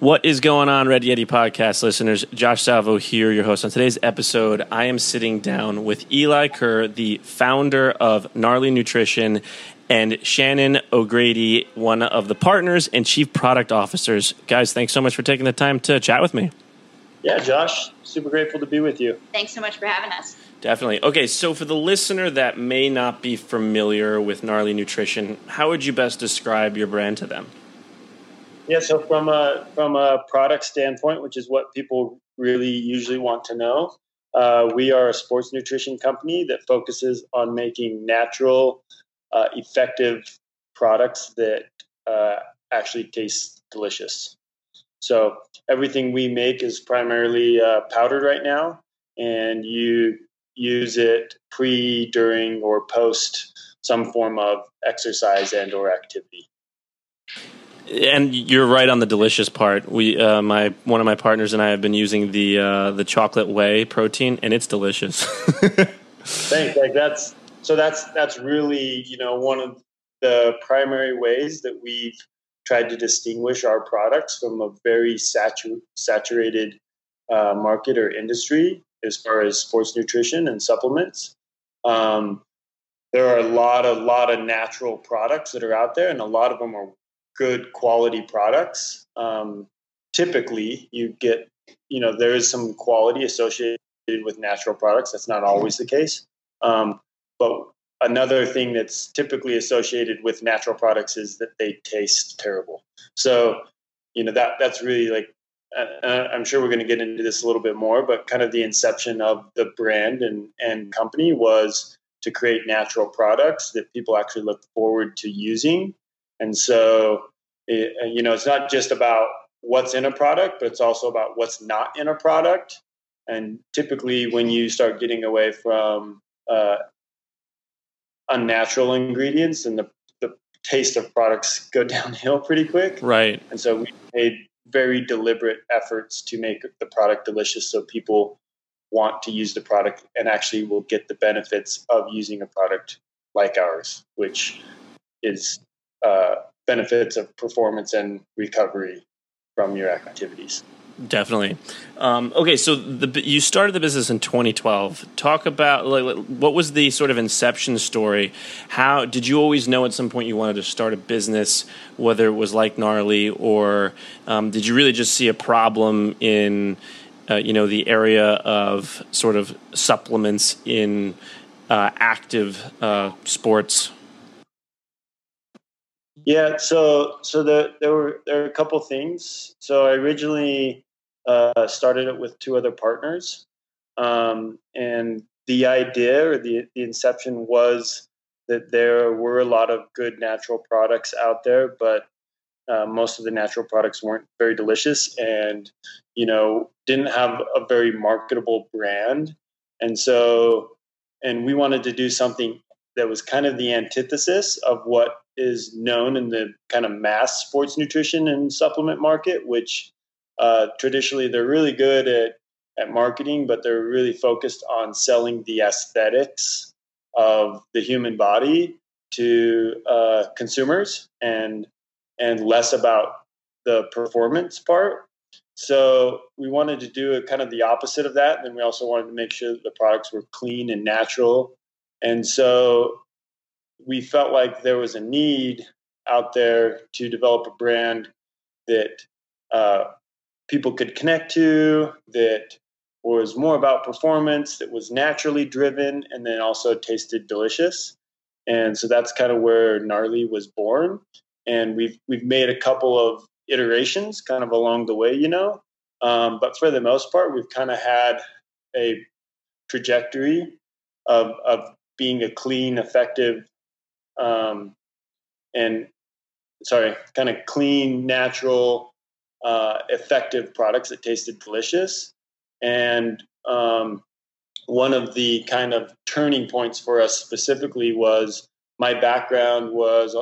What is going on, Red Yeti Podcast listeners? Josh Salvo here, your host. On today's episode, I am sitting down with Eli Kerr, the founder of Gnarly Nutrition, and Shannon O'Grady, one of the partners and chief product officers. Guys, thanks so much for taking the time to chat with me. Yeah, Josh, super grateful to be with you. Thanks so much for having us. Definitely. Okay, so for the listener that may not be familiar with Gnarly Nutrition, how would you best describe your brand to them? Yeah, so from a product standpoint, which is what people really usually want to know, we are a sports nutrition company that focuses on making natural, effective products that actually taste delicious. So everything we make is primarily powdered right now, and you use it pre, during, or post some form of exercise and or activity. And you're right on the delicious part. We, one of my partners and I have been using the chocolate whey protein, and it's delicious. Thanks. Like that's really, you know, one of the primary ways that we've tried to distinguish our products from a very saturated market or industry as far as sports nutrition and supplements. There are a lot of natural products that are out there, and a lot of them are good quality products. Typically you get, you know, there is some quality associated with natural products. That's not always the case. But another thing that's typically associated with natural products is that they taste terrible. So, you know, that's really like, I'm sure we're going to get into this a little bit more, but kind of the inception of the brand and company was to create natural products that people actually look forward to using. And so, you know, it's not just about what's in a product, but it's also about what's not in a product. And typically when you start getting away from unnatural ingredients, and the taste of products go downhill pretty quick. Right. And so we made very deliberate efforts to make the product delicious so people want to use the product and actually will get the benefits of using a product like ours, which is benefits of performance and recovery from your activities. Definitely. Okay, so you started the business in 2012. Talk about, like, what was the sort of inception story? How did you always know at some point you wanted to start a business, whether it was like Gnarly, or did you really just see a problem in you know, the area of sort of supplements in active sports? Yeah, so there were a couple things. So I originally started it with two other partners, and the idea or the inception was that there were a lot of good natural products out there, but most of the natural products weren't very delicious, and, you know, didn't have a very marketable brand, and we wanted to do something that was kind of the antithesis of what is known in the kind of mass sports nutrition and supplement market, which traditionally they're really good at marketing, but they're really focused on selling the aesthetics of the human body to consumers and less about the performance part. So we wanted to do a kind of the opposite of that. And then we also wanted to make sure that the products were clean and natural. And so we felt like there was a need out there to develop a brand that people could connect to, that was more about performance, that was naturally driven, and then also tasted delicious. And so that's kind of where Gnarly was born. And we've made a couple of iterations kind of along the way, you know. But for the most part, we've kind of had a trajectory of being a clean, effective, clean, natural, effective products that tasted delicious. And one of the kind of turning points for us specifically was my background was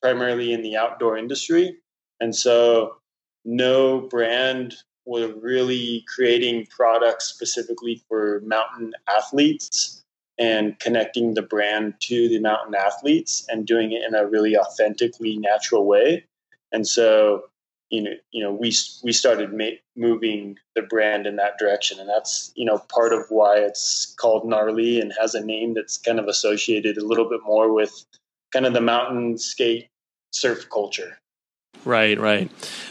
primarily in the outdoor industry. And so no brand was really creating products specifically for mountain athletes, and connecting the brand to the mountain athletes and doing it in a really authentically natural way. And so we started moving the brand in that direction. And that's, part of why it's called Gnarly and has a name that's kind of associated a little bit more with kind of the mountain skate surf culture. Right.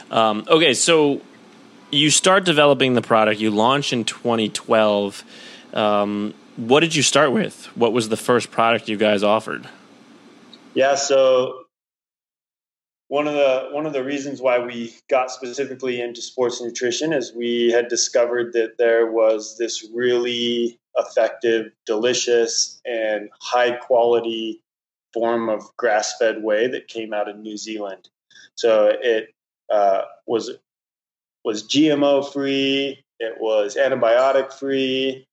Okay. So you start developing the product, you launch in 2012. What did you start with? What was the first product you guys offered? Yeah. So one of the reasons why we got specifically into sports nutrition is we had discovered that there was this really effective, delicious, and high quality form of grass-fed whey that came out of New Zealand. So it was GMO free. It was antibiotic free.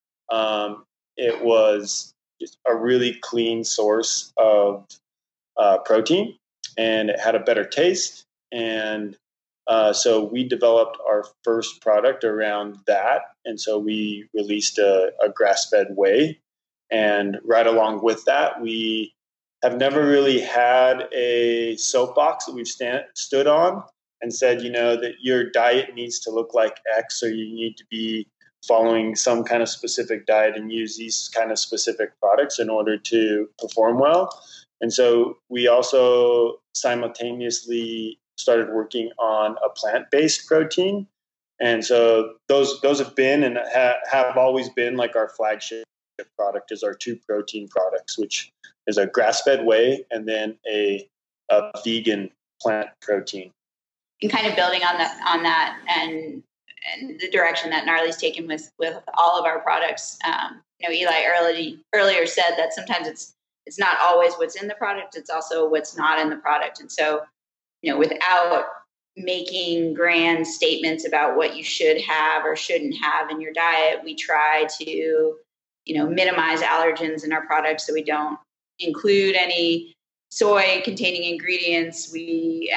It was just a really clean source of protein, and it had a better taste. And so we developed our first product around that. And so we released a grass-fed whey. And right along with that, we have never really had a soapbox that we've stood on and said, that your diet needs to look like X, or you need to be following some kind of specific diet and use these kind of specific products in order to perform well. And so we also simultaneously started working on a plant-based protein. And so those have been and have always been like our flagship product is our two protein products, which is a grass-fed whey and then a vegan plant protein. And kind of building on that and the direction that Gnarly's taken with all of our products. Eli earlier said that sometimes it's not always what's in the product. It's also what's not in the product. And so, without making grand statements about what you should have or shouldn't have in your diet, we try to, minimize allergens in our products. So we don't include any soy containing ingredients. We,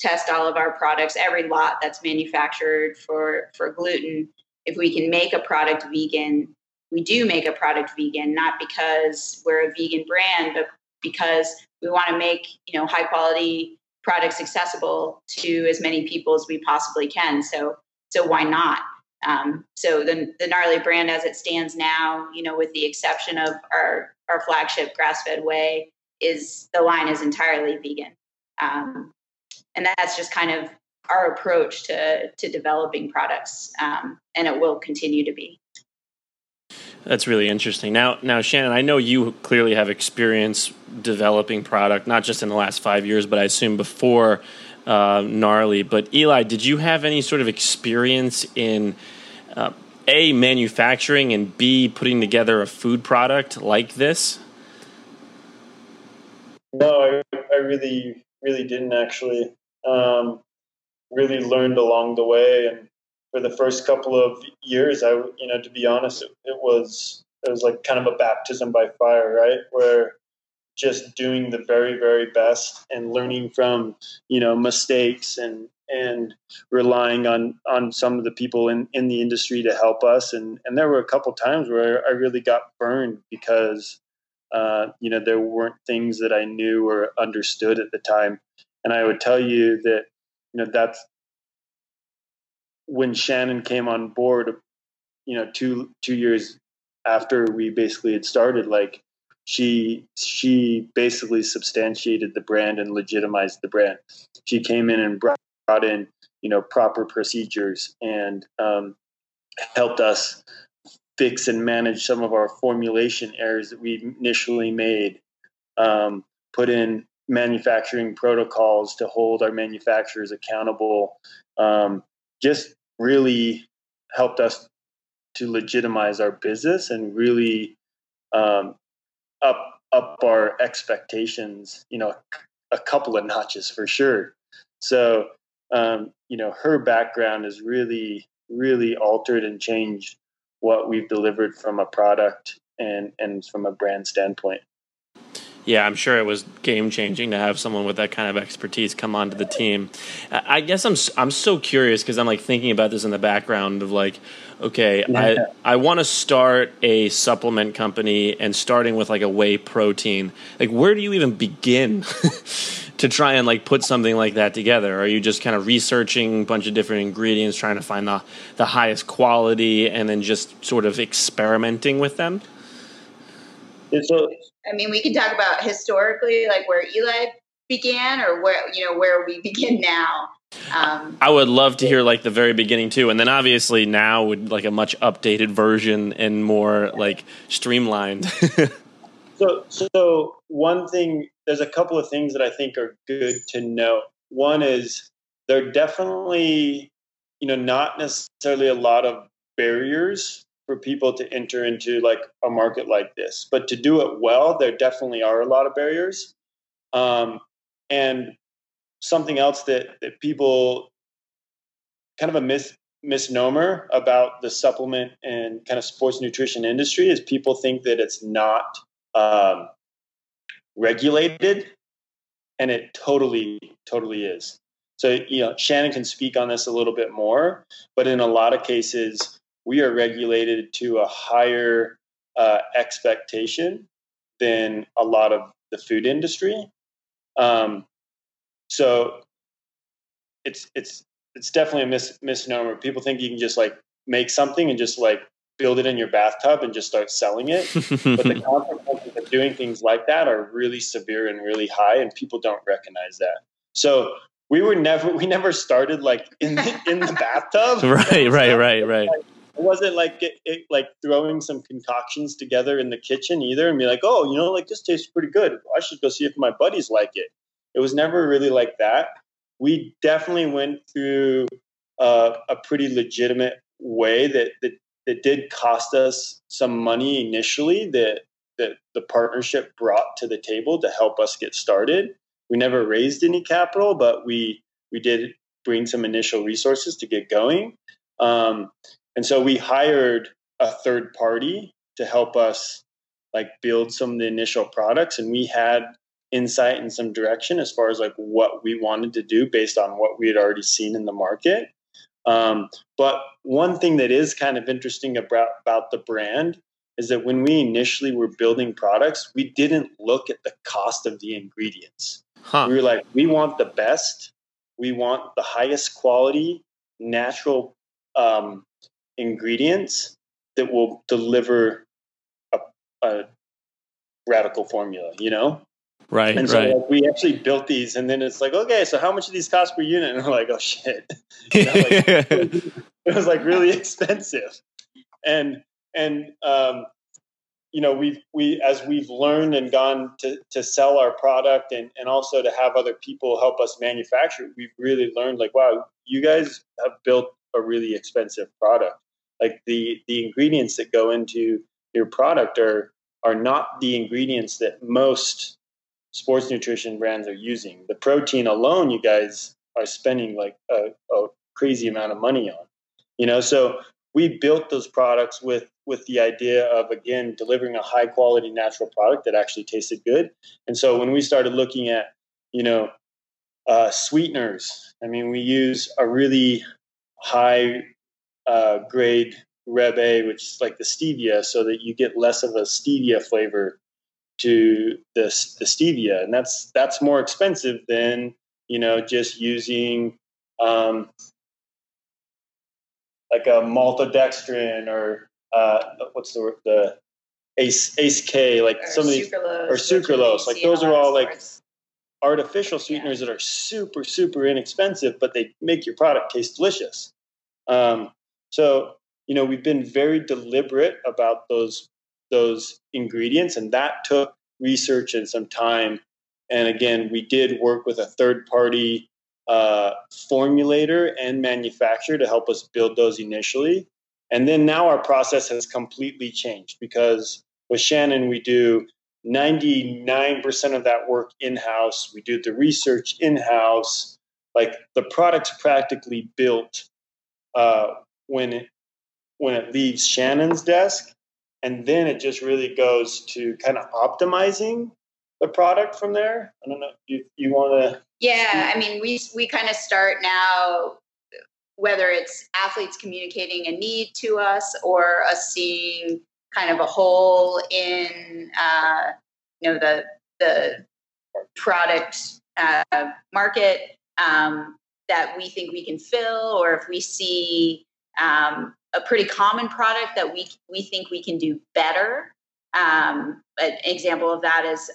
test all of our products, every lot that's manufactured for gluten. If we can make a product vegan, we do make a product vegan, not because we're a vegan brand, but because we want to make, high quality products accessible to as many people as we possibly can. So why not? So the Gnarly brand as it stands now, with the exception of our flagship grass-fed whey, the line is entirely vegan. And that's just kind of our approach to developing products, and it will continue to be. That's really interesting. Now, Shannon, I know you clearly have experience developing product, not just in the last 5 years, but I assume before Gnarly. But Eli, did you have any sort of experience in A, manufacturing, and B, putting together a food product like this? No, I really didn't actually. Really learned along the way, and for the first couple of years, to be honest, it was like kind of a baptism by fire, right? Where just doing the very, very best and learning from mistakes and relying on some of the people in the industry to help us. And there were a couple times where I really got burned because there weren't things that I knew or understood at the time. And I would tell you that, that's when Shannon came on board, 2 years after we basically had started, like she basically substantiated the brand and legitimized the brand. She came in and brought in, proper procedures and helped us fix and manage some of our formulation errors that we initially made, put in manufacturing protocols to hold our manufacturers accountable, just really helped us to legitimize our business and really up our expectations, a couple of notches for sure. So, her background has really, really altered and changed what we've delivered from a product and from a brand standpoint. Yeah, I'm sure it was game-changing to have someone with that kind of expertise come onto the team. I guess I'm so curious because I'm, like, thinking about this in the background of, like, okay, I want to start a supplement company and starting with, like, a whey protein. Like, where do you even begin to try and, like, put something like that together? Are you just kind of researching a bunch of different ingredients, trying to find the highest quality, and then just sort of experimenting with them? So, I mean, we can talk about historically, like where Eli began, or where we begin now. I would love to hear like the very beginning too, and then obviously now would like a much updated version and more like streamlined. So one thing, there's a couple of things that I think are good to know. One is there are definitely, not necessarily a lot of barriers for people to enter into like a market like this, but to do it well, there definitely are a lot of barriers. And something else that people kind of a misnomer about the supplement and kind of sports nutrition industry is people think that it's not regulated, and it totally is. So, Shannon can speak on this a little bit more, but in a lot of cases, we are regulated to a higher expectation than a lot of the food industry. So it's definitely a misnomer. People think you can just like make something and just like build it in your bathtub and just start selling it. But the consequences of doing things like that are really severe and really high, and people don't recognize that. So we never started like in the bathtub. Right. It wasn't like it like throwing some concoctions together in the kitchen either and be like, oh, like this tastes pretty good. I should go see if my buddies like it. It was never really like that. We definitely went through a pretty legitimate way that did cost us some money initially that the partnership brought to the table to help us get started. We never raised any capital, but we did bring some initial resources to get going. And so we hired a third party to help us like build some of the initial products. And we had insight and some direction as far as like what we wanted to do based on what we had already seen in the market. But one thing that is kind of interesting about the brand is that when we initially were building products, we didn't look at the cost of the ingredients. Huh. We were like, we want the best. We want the highest quality natural ingredients that will deliver a radical formula, Right. And so like, we actually built these, and then it's like, okay, so how much do these cost per unit? And we're like, oh shit. Like, it was like really expensive. And we as we've learned and gone to sell our product and also to have other people help us manufacture, we've really learned like, wow, you guys have built a really expensive product. Like the ingredients that go into your product are not the ingredients that most sports nutrition brands are using. The protein alone, you guys are spending like a crazy amount of money on, so we built those products with the idea of, again, delivering a high quality natural product that actually tasted good. And so when we started looking at, sweeteners, I mean, we use a really high grade Reb A, which is like the stevia, so that you get less of a stevia flavor to the stevia. And that's more expensive than, just using, like a maltodextrin or what's the word? The ACE K, like or some of these, or sucralose. Like those are all like artificial sweeteners that are super, super inexpensive, but they make your product taste delicious. So we've been very deliberate about those ingredients, and that took research and some time. And again, we did work with a third party formulator and manufacturer to help us build those initially. And then now our process has completely changed, because with Shannon, we do 99% of that work in-house. We do the research in-house. Like the product's practically built when it leaves Shannon's desk. And then it just really goes to kind of optimizing the product from there? I don't know. You want to? Yeah. I mean, we kind of start now, whether it's athletes communicating a need to us or us seeing kind of a hole in, the product market that we think we can fill, or if we see a pretty common product that we think we can do better. An example of that is,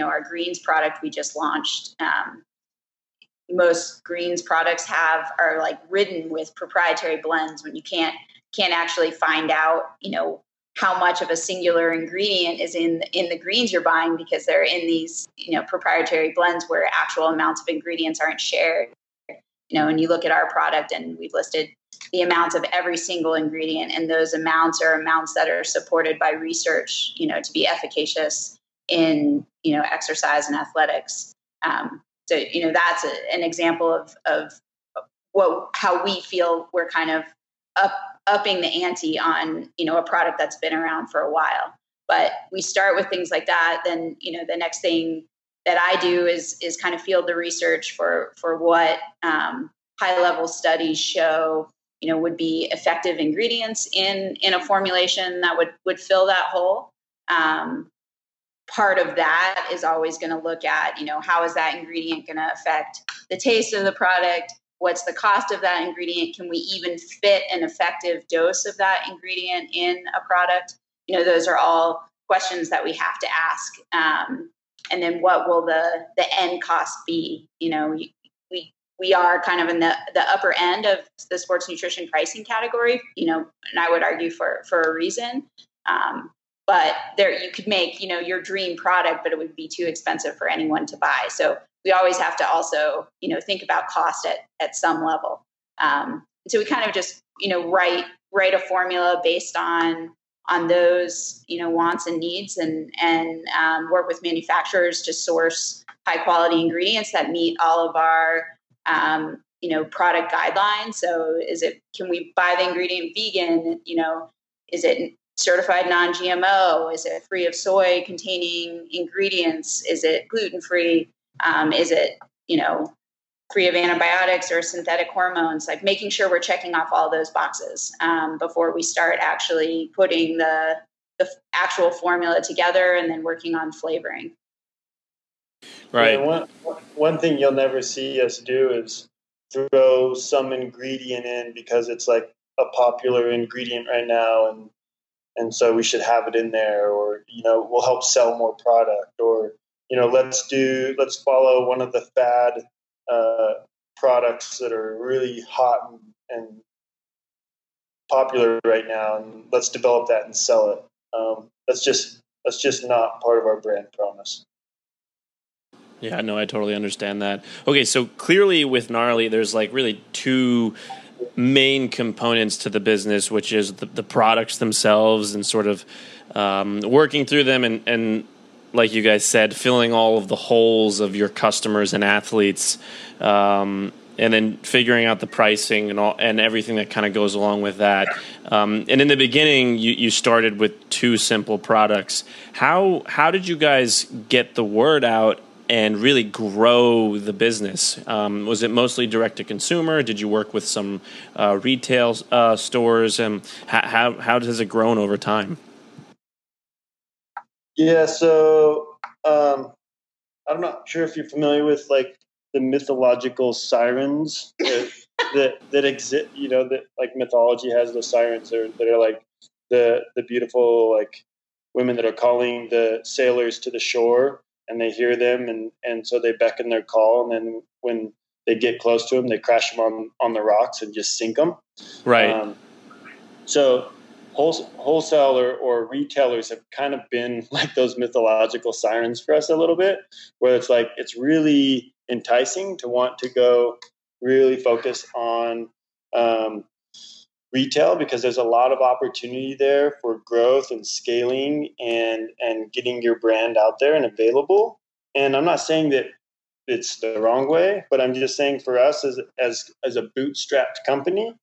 our greens product we just launched. Most greens products are like ridden with proprietary blends when you can't actually find out, how much of a singular ingredient is in the greens you're buying, because they're in these, proprietary blends where actual amounts of ingredients aren't shared. And you look at our product and we've listed the amounts of every single ingredient, and those amounts are amounts that are supported by research, to be efficacious in, exercise and athletics. So, that's an example of how we feel we're kind of upping the ante on, a product that's been around for a while. But we start with things like that. Then, the next thing that I do is kind of field the research for what high level studies show, would be effective ingredients in a formulation that would fill that hole. Part of that is always going to look at, how is that ingredient going to affect the taste of the product? What's the cost of that ingredient? Can we even fit an effective dose of that ingredient in a product? Those are all questions that we have to ask. And then what will the end cost be? We are kind of in the upper end of the sports nutrition pricing category, and I would argue for a reason. But there you could make, your dream product, but it would be too expensive for anyone to buy. So we always have to also, think about cost at some level. So we kind of just, write a formula based on those, wants and needs, and work with manufacturers to source high quality ingredients that meet all of our, product guidelines. So can we buy the ingredient vegan? Is it certified non-GMO? Is it free of soy containing ingredients? Is it gluten-free? Is it, free of antibiotics or synthetic hormones? Like making sure we're checking off all those boxes before we start actually putting the actual formula together and then working on flavoring. Right. You know, one thing you'll never see us do is throw some ingredient in because it's like a popular ingredient right now, and so we should have it in there, or, we'll help sell more product, or, let's follow one of the fad products that are really hot and popular right now, and let's develop that and sell it. That's just not part of our brand promise. Yeah, no, I totally understand that. Okay, so clearly with Gnarly, there's like really two main components to the business, which is the products themselves and sort of working through them and like you guys said, filling all of the holes of your customers and athletes, and then figuring out the pricing and everything that kind of goes along with that. And in the beginning, you started with two simple products. How did you guys get the word out and really grow the business? Was it mostly direct to consumer? Did you work with some retail stores? And how has it grown over time? Yeah, so I'm not sure if you're familiar with like the mythological sirens that exist. That like mythology has those sirens that are like the beautiful like women that are calling the sailors to the shore. And they hear them, and so they beckon their call. And then when they get close to them, they crash them on the rocks and just sink them. Right. So wholesaler or retailers have kind of been like those mythological sirens for us a little bit, where it's like it's really enticing to want to go really focus on retail, because there's a lot of opportunity there for growth and scaling and getting your brand out there and available. And I'm not saying that it's the wrong way, but I'm just saying for us as a bootstrapped company,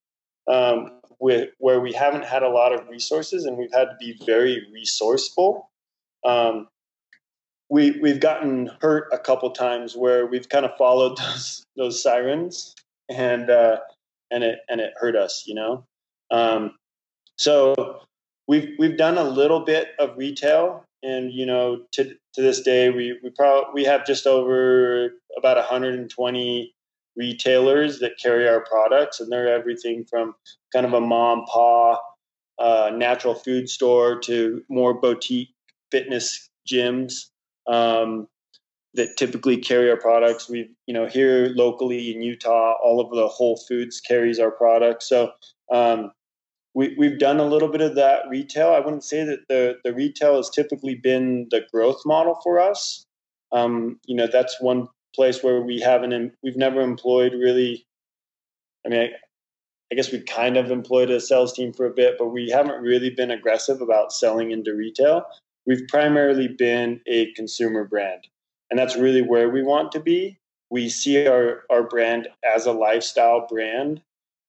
where we haven't had a lot of resources and we've had to be very resourceful. we've gotten hurt a couple times where we've kind of followed those sirens and it hurt us, you know? So we've done a little bit of retail, and, you know, to this day, we have just over about 120 retailers that carry our products, and they're everything from kind of a mom, pa, natural food store to more boutique fitness gyms that typically carry our products. We, you know, here locally in Utah, all of the Whole Foods carries our products. So we've done a little bit of that retail. I wouldn't say that the retail has typically been the growth model for us. You know, that's one place where we've never employed really. I mean, I guess we've kind of employed a sales team for a bit, but we haven't really been aggressive about selling into retail. We've primarily been a consumer brand, and that's really where we want to be. We see our brand as a lifestyle brand.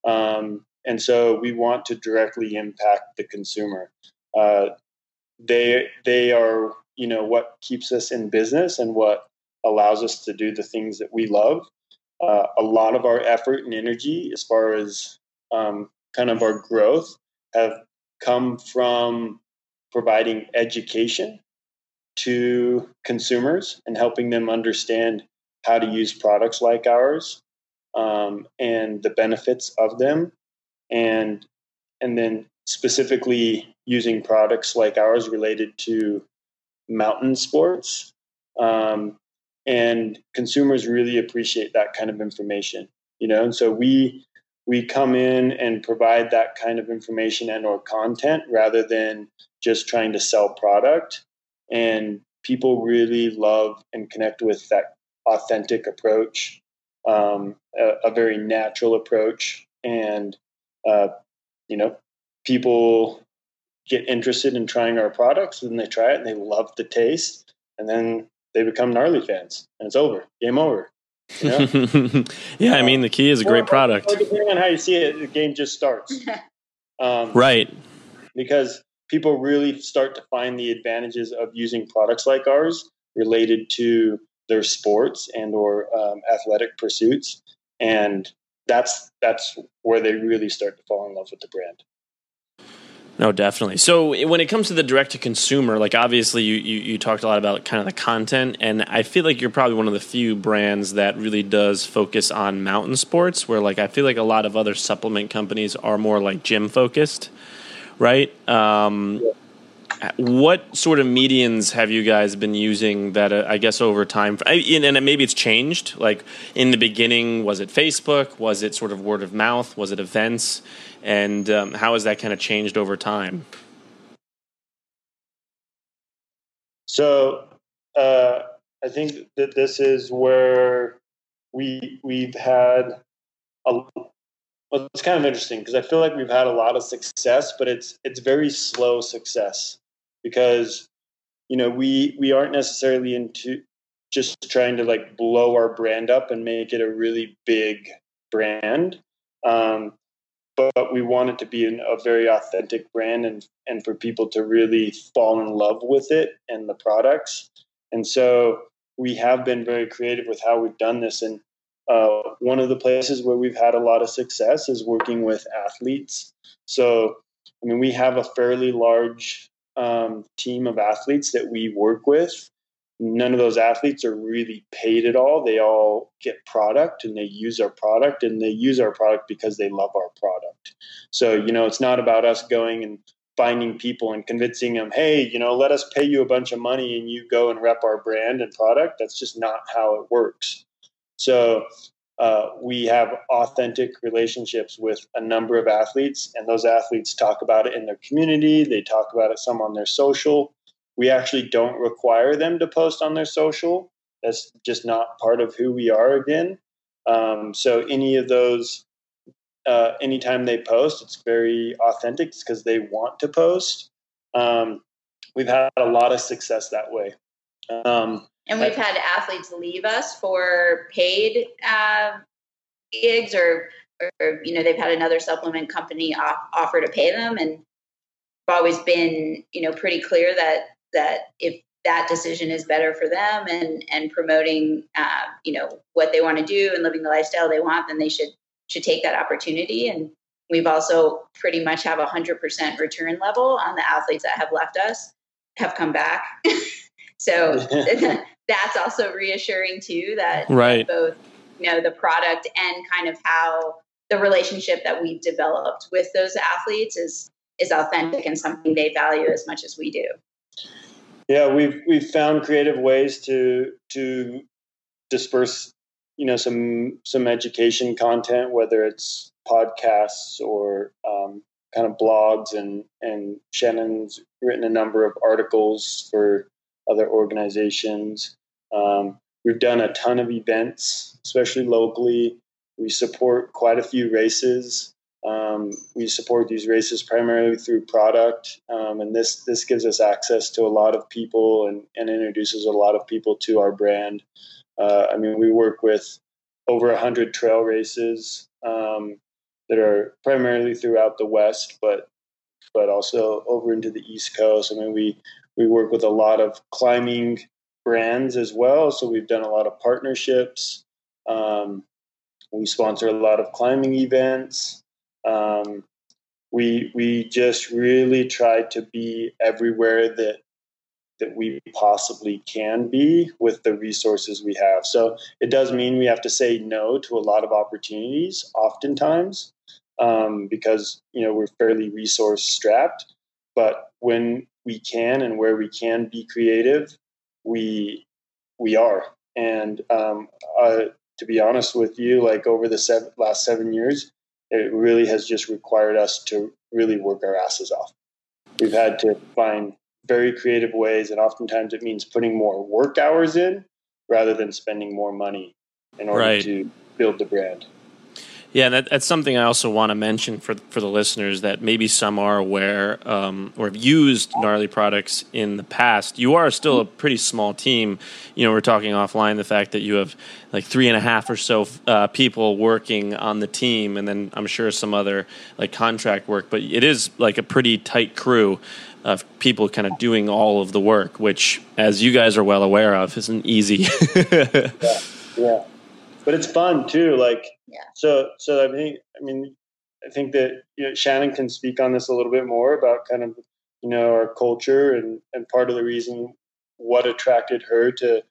And so we want to directly impact the consumer. They are, you know, what keeps us in business and what allows us to do the things that we love. A lot of our effort and energy as far as kind of our growth have come from providing education to consumers and helping them understand how to use products like ours and the benefits of them. And then specifically using products like ours related to mountain sports. And consumers really appreciate that kind of information, you know? And so we come in and provide that kind of information and or content rather than just trying to sell product. And people really love and connect with that authentic approach, a very natural approach. And, you know, people get interested in trying our products, and they try it and they love the taste, and then they become gnarly fans, and it's over. Game over. You know? Yeah. I mean, the key is a great product. Depending on how you see it, the game just starts. Right. Because people really start to find the advantages of using products like ours related to their sports and or athletic pursuits. And that's where they really start to fall in love with the brand. No, definitely. So when it comes to the direct to consumer, like obviously you talked a lot about kind of the content, and I feel like you're probably one of the few brands that really does focus on mountain sports, where like I feel like a lot of other supplement companies are more like gym focused, right? Yeah. What sort of medians have you guys been using that I guess over time, and maybe it's changed, like in the beginning, was it Facebook? Was it sort of word of mouth? Was it events? And how has that kind of changed over time? So I think that this is where we've had well, it's kind of interesting because I feel like we've had a lot of success, but it's very slow success because, you know, we aren't necessarily into just trying to like blow our brand up and make it a really big brand. But we want it to be a very authentic brand and for people to really fall in love with it and the products. And so we have been very creative with how we've done this. And one of the places where we've had a lot of success is working with athletes. So, I mean, we have a fairly large team of athletes that we work with. None of those athletes are really paid at all. They all get product and they use our product, and they use our product because they love our product. So, you know, it's not about us going and finding people and convincing them, hey, you know, let us pay you a bunch of money and you go and rep our brand and product. That's just not how it works. So we have authentic relationships with a number of athletes, and those athletes talk about it in their community. They talk about it some on their social. We actually don't require them to post on their social. That's just not part of who we are again. So any of those, anytime they post, it's very authentic. It's because they want to post. We've had a lot of success that way. And we've had athletes leave us for paid gigs or, you know, they've had another supplement company offer to pay them. And I've always been, you know, pretty clear that if that decision is better for them and promoting, what they want to do and living the lifestyle they want, then they should take that opportunity. And we've also pretty much have 100% return level on the athletes that have left us have come back. So that's also reassuring too, that right. both, the product and kind of how the relationship that we've developed with those athletes is authentic and something they value as much as we do. Yeah, we've found creative ways to disperse, some education content, whether it's podcasts or kind of blogs, and Shannon's written a number of articles for other organizations. We've done a ton of events, especially locally. We support quite a few races. We support these races primarily through product. And this gives us access to a lot of people and introduces a lot of people to our brand. We work with over 100 trail races that are primarily throughout the West, but also over into the East Coast. We work with a lot of climbing brands as well. So we've done a lot of partnerships. We sponsor a lot of climbing events. We just really try to be everywhere that we possibly can be with the resources we have. So it does mean we have to say no to a lot of opportunities oftentimes, because, we're fairly resource strapped, but when we can and where we can be creative, we are. And, to be honest with you, over the last 7 years, it really has just required us to really work our asses off. We've had to find very creative ways, and oftentimes it means putting more work hours in rather than spending more money in order right. to build the brand. Yeah, that's something I also want to mention for the listeners that maybe some are aware or have used Gnarly products in the past. You are still a pretty small team. We're talking offline the fact that you have 3.5 or so people working on the team, and then I'm sure some other contract work. But it is a pretty tight crew of people kind of doing all of the work, which, as you guys are well aware of, isn't easy. Yeah. But it's fun too. I think that Shannon can speak on this a little bit more about kind of, our culture and part of the reason what attracted her to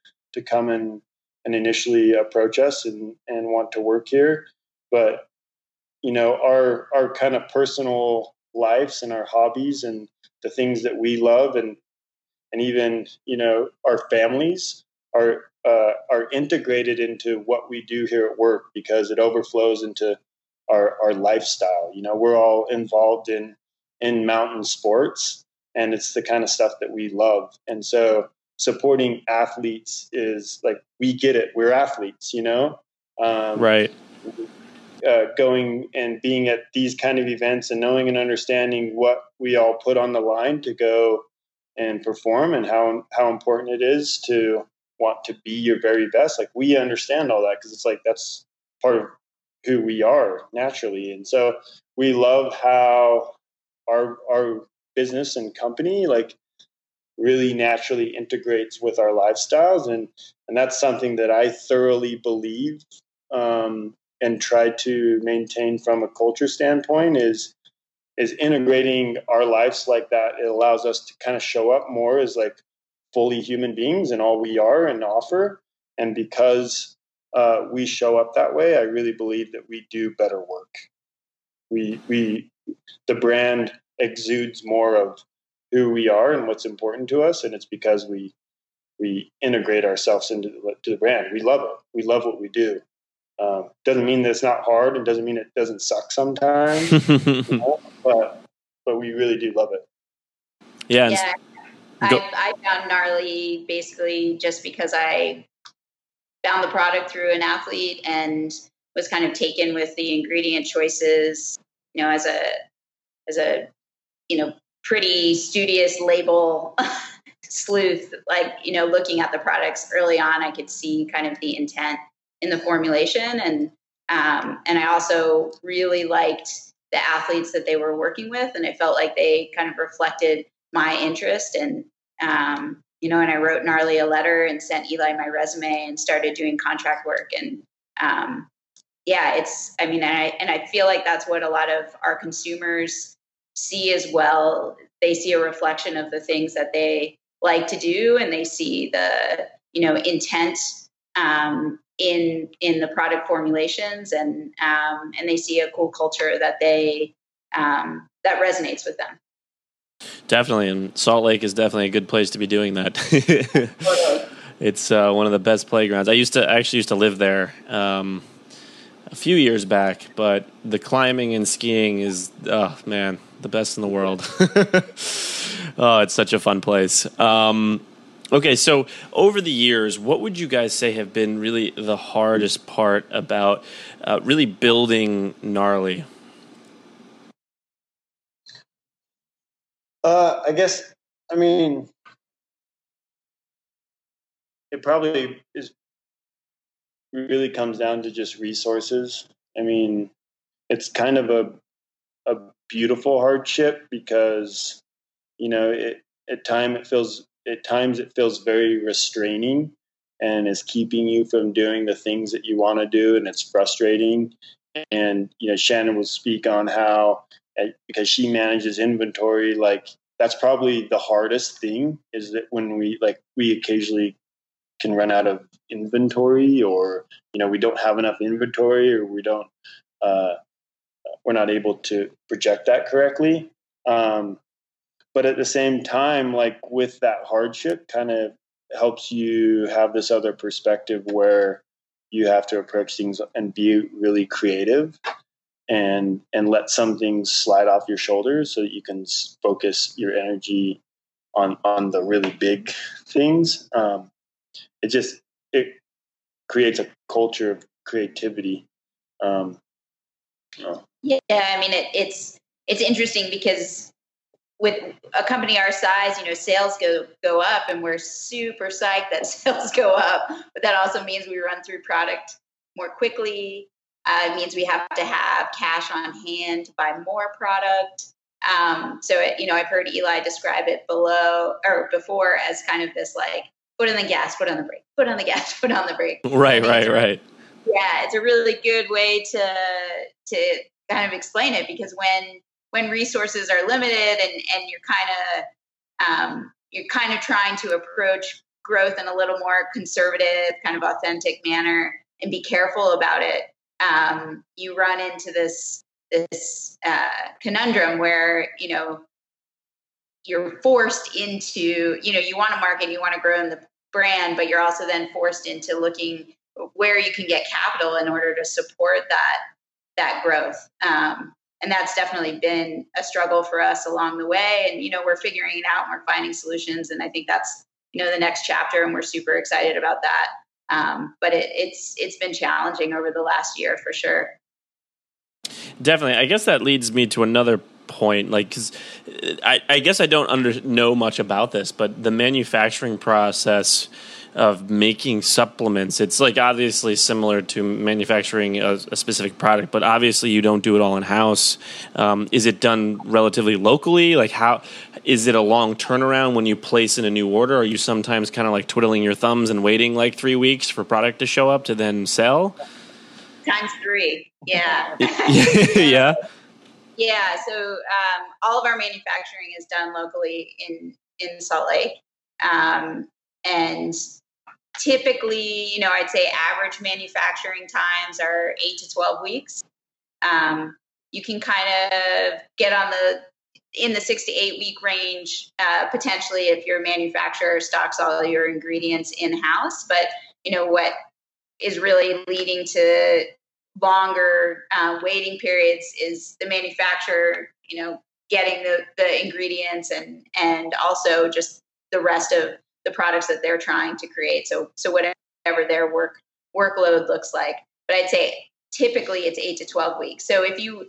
come and initially approach us and want to work here. But, our kind of personal lives and our hobbies and the things that we love and even, our families are integrated into what we do here at work because it overflows into our lifestyle. We're all involved in mountain sports, and it's the kind of stuff that we love. And so supporting athletes is we get it. We're athletes, right. Going and being at these kind of events and knowing and understanding what we all put on the line to go and perform and how important it is to want to be your very best. We understand all that because it's that's part of who we are naturally. And so we love how our business and company really naturally integrates with our lifestyles. And that's something that I thoroughly believe and try to maintain from a culture standpoint is integrating our lives like that. It allows us to kind of show up more as fully human beings and all we are and offer. And because we show up that way, I really believe that we do better work. The brand exudes more of who we are and what's important to us. And it's because we integrate ourselves into the brand. We love it. We love what we do. Doesn't mean that it's not hard. It doesn't mean it doesn't suck sometimes, but we really do love it. Yeah. I found Gnarly basically just because I found the product through an athlete and was kind of taken with the ingredient choices, as a pretty studious label sleuth, looking at the products early on, I could see kind of the intent in the formulation. And I also really liked the athletes that they were working with. And I felt like they kind of reflected my interest. And you know, and I wrote Gnarly a letter and sent Eli my resume and started doing contract work. And yeah, it's, I mean, I feel like that's what a lot of our consumers see as well. They see a reflection of the things that they like to do, and they see the, you know, intent in the product formulations, and they see a cool culture that they that resonates with them. Definitely. And Salt Lake is definitely a good place to be doing that. Totally. It's one of the best playgrounds. I actually used to live there a few years back, but the climbing and skiing is, oh man, the best in the world. Oh, it's such a fun place. Okay. So over the years, what would you guys say have been really the hardest part about really building Gnarly? I guess, I mean, it probably is really comes down to just resources. I mean, it's kind of a beautiful hardship because, you know, at times it feels very restraining and is keeping you from doing the things that you want to do. And it's frustrating. And, you know, Shannon will speak on how, because she manages inventory, like that's probably the hardest thing is that when we occasionally can run out of inventory, or, you know, we don't have enough inventory, or we don't, we're not able to project that correctly. But at the same time, like with that hardship kind of helps you have this other perspective where you have to approach things and be really creative and let some things slide off your shoulders so that you can focus your energy on the really big things. It creates a culture of creativity. Yeah. I mean, it's interesting because with a company our size, you know, sales go up and we're super psyched that sales go up, but that also means we run through product more quickly. It means we have to have cash on hand to buy more product. So I've heard Eli describe it below or before as kind of this like foot on the gas, foot on the brake, foot on the gas, foot on the brake. Right. Yeah, it's a really good way to kind of explain it, because when resources are limited and you're kind of trying to approach growth in a little more conservative, kind of authentic manner and be careful about it. You run into this conundrum where, you know, you're forced into, you know, you want to market, you want to grow in the brand, but you're also then forced into looking where you can get capital in order to support that growth. And that's definitely been a struggle for us along the way. And, you know, we're figuring it out and we're finding solutions. And I think that's, you know, the next chapter, and we're super excited about that. But it's been challenging over the last year for sure. Definitely. I guess that leads me to another point, like, because I guess I don't know much about this, but the manufacturing process of making supplements, it's like obviously similar to manufacturing a specific product, but obviously you don't do it all in house. Is it done relatively locally? Like, how is it a long turnaround when you place in a new order? Are you sometimes kind of like twiddling your thumbs and waiting like 3 weeks for product to show up to then sell? Times three. Yeah. Yeah. Yeah. So, all of our manufacturing is done locally in Salt Lake. And typically, you know, I'd say average manufacturing times are 8 to 12 weeks. You can kind of get in the 6 to 8 week range, potentially, if your manufacturer stocks all your ingredients in-house. But, you know, what is really leading to longer waiting periods is the manufacturer, you know, getting the ingredients and also just the rest of the products that they're trying to create. So whatever their workload looks like, but I'd say typically it's 8 to 12 weeks. So if you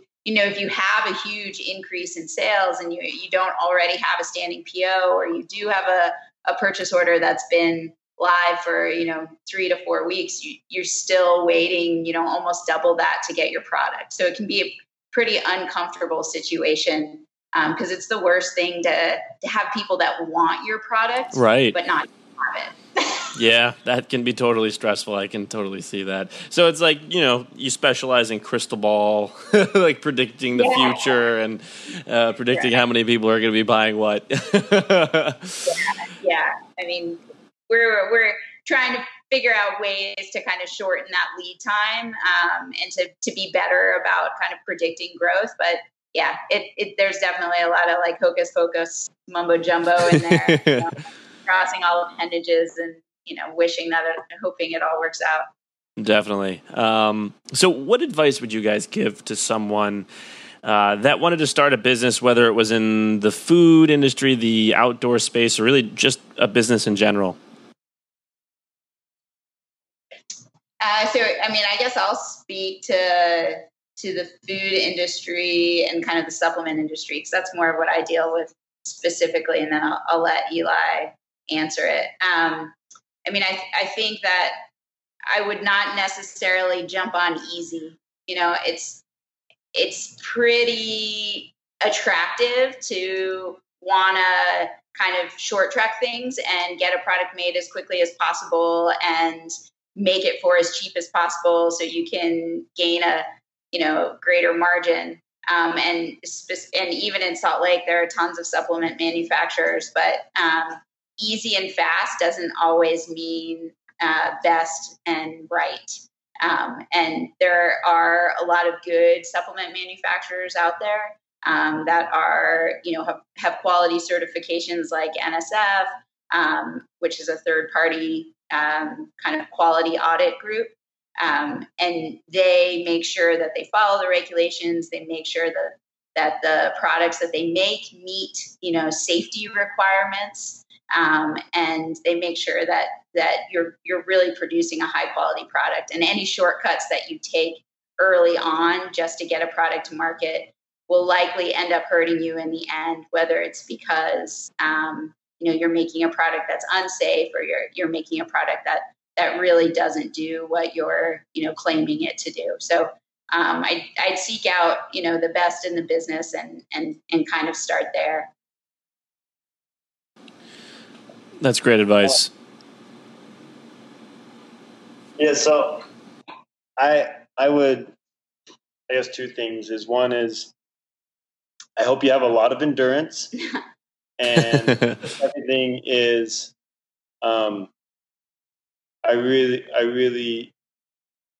have a huge increase in sales and you don't already have a standing PO, or you do have a purchase order that's been live for, you know, 3 to 4 weeks, you're still waiting, you know, almost double that to get your product. So it can be a pretty uncomfortable situation because it's the worst thing to have people that want your product, right, but not have it. Yeah, that can be totally stressful. I can totally see that. So it's like, you know, you specialize in crystal ball, like predicting the future and predicting how many people are going to be buying what. I mean, we're trying to figure out ways to kind of shorten that lead time and to be better about kind of predicting growth. But yeah, there's definitely a lot of like hocus pocus mumbo jumbo in there, you know, crossing all appendages and, you know, wishing that and hoping it all works out. Definitely. So what advice would you guys give to someone that wanted to start a business, whether it was in the food industry, the outdoor space, or really just a business in general? So, I mean, I guess I'll speak to the food industry and kind of the supplement industry, because that's more of what I deal with specifically. And then I'll let Eli answer it. I mean, I think that I would not necessarily jump on easy. You know, it's pretty attractive to want to kind of short track things and get a product made as quickly as possible and make it for as cheap as possible so you can gain a, you know, greater margin. And even in Salt Lake, there are tons of supplement manufacturers, but easy and fast doesn't always mean best and right. And there are a lot of good supplement manufacturers out there that are, you know, have quality certifications like NSF, which is a third party kind of quality audit group. And they make sure that they follow the regulations. They make sure that the products that they make meet, you know, safety requirements. And they make sure that you're really producing a high quality product, and any shortcuts that you take early on just to get a product to market will likely end up hurting you in the end, whether it's because, you know, you're making a product that's unsafe, or you're making a product that really doesn't do what you're, you know, claiming it to do. So I'd seek out, you know, the best in the business and kind of start there. That's great advice. Yeah. So I would, I guess, two things is, one is, I hope you have a lot of endurance, and everything is, I really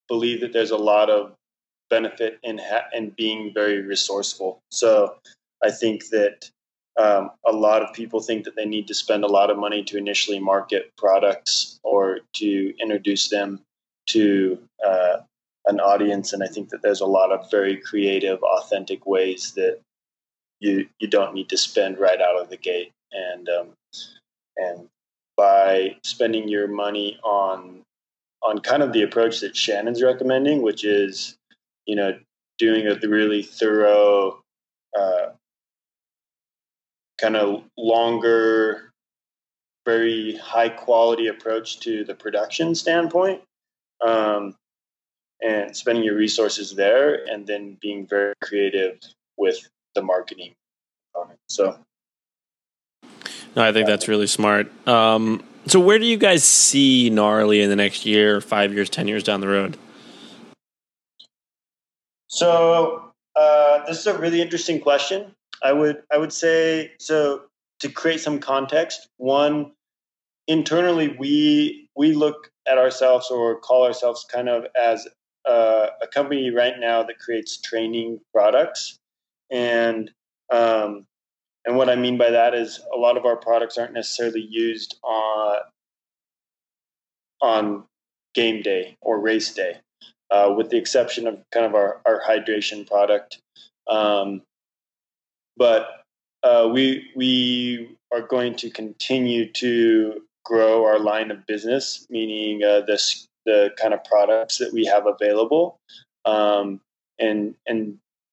believe that there's a lot of benefit in being very resourceful. So I think that a lot of people think that they need to spend a lot of money to initially market products or to introduce them to an audience. And I think that there's a lot of very creative, authentic ways that you don't need to spend right out of the gate. And by spending your money on kind of the approach that Shannon's recommending, which is, you know, doing a really thorough, kind of longer, very high quality approach to the production standpoint, and spending your resources there, and then being very creative with the marketing on it. So. No, I think that's really smart. So where do you guys see Gnarly in the next year, 5 years, 10 years down the road? So this is a really interesting question. I would say, so to create some context, one, internally we look at ourselves, or call ourselves kind of as a company right now that creates training products. And what I mean by that is, a lot of our products aren't necessarily used on game day or race day, with the exception of kind of our hydration product. But we are going to continue to grow our line of business, meaning the kind of products that we have available, and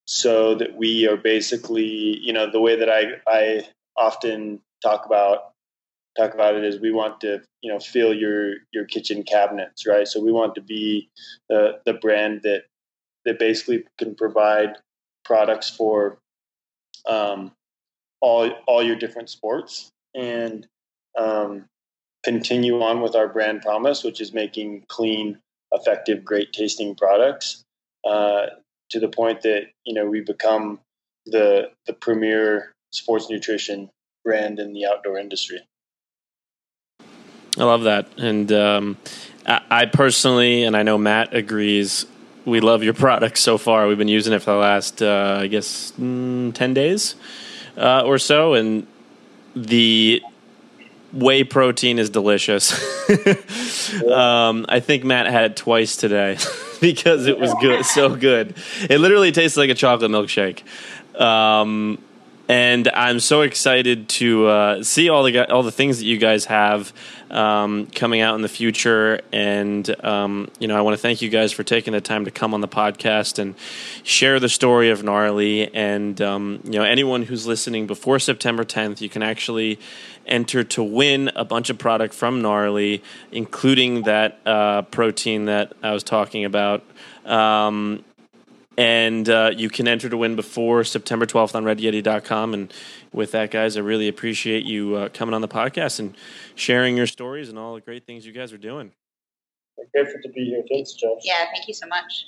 so that we are basically, you know, the way that I often talk about it is, we want to, you know, fill your kitchen cabinets, right? So we want to be the brand that basically can provide products for all your different sports, and continue on with our brand promise, which is making clean, effective, great tasting products, to the point that, you know, we become the premier sports nutrition brand in the outdoor industry. I love that. And I personally, and I know Matt agrees, we love your product so far. We've been using it for the last, 10 days or so. And the whey protein is delicious. I think Matt had it twice today because it was good, so good. It literally tastes like a chocolate milkshake. And I'm so excited to see all the things that you guys have coming out in the future. And, I want to thank you guys for taking the time to come on the podcast and share the story of Gnarly. And, anyone who's listening before September 10th, you can actually enter to win a bunch of product from Gnarly, including that protein that I was talking about. And you can enter to win before September 12th on RedYeti.com. And with that, guys, I really appreciate you coming on the podcast and sharing your stories and all the great things you guys are doing. It's great to be here. Thanks, Josh. Yeah, thank you so much.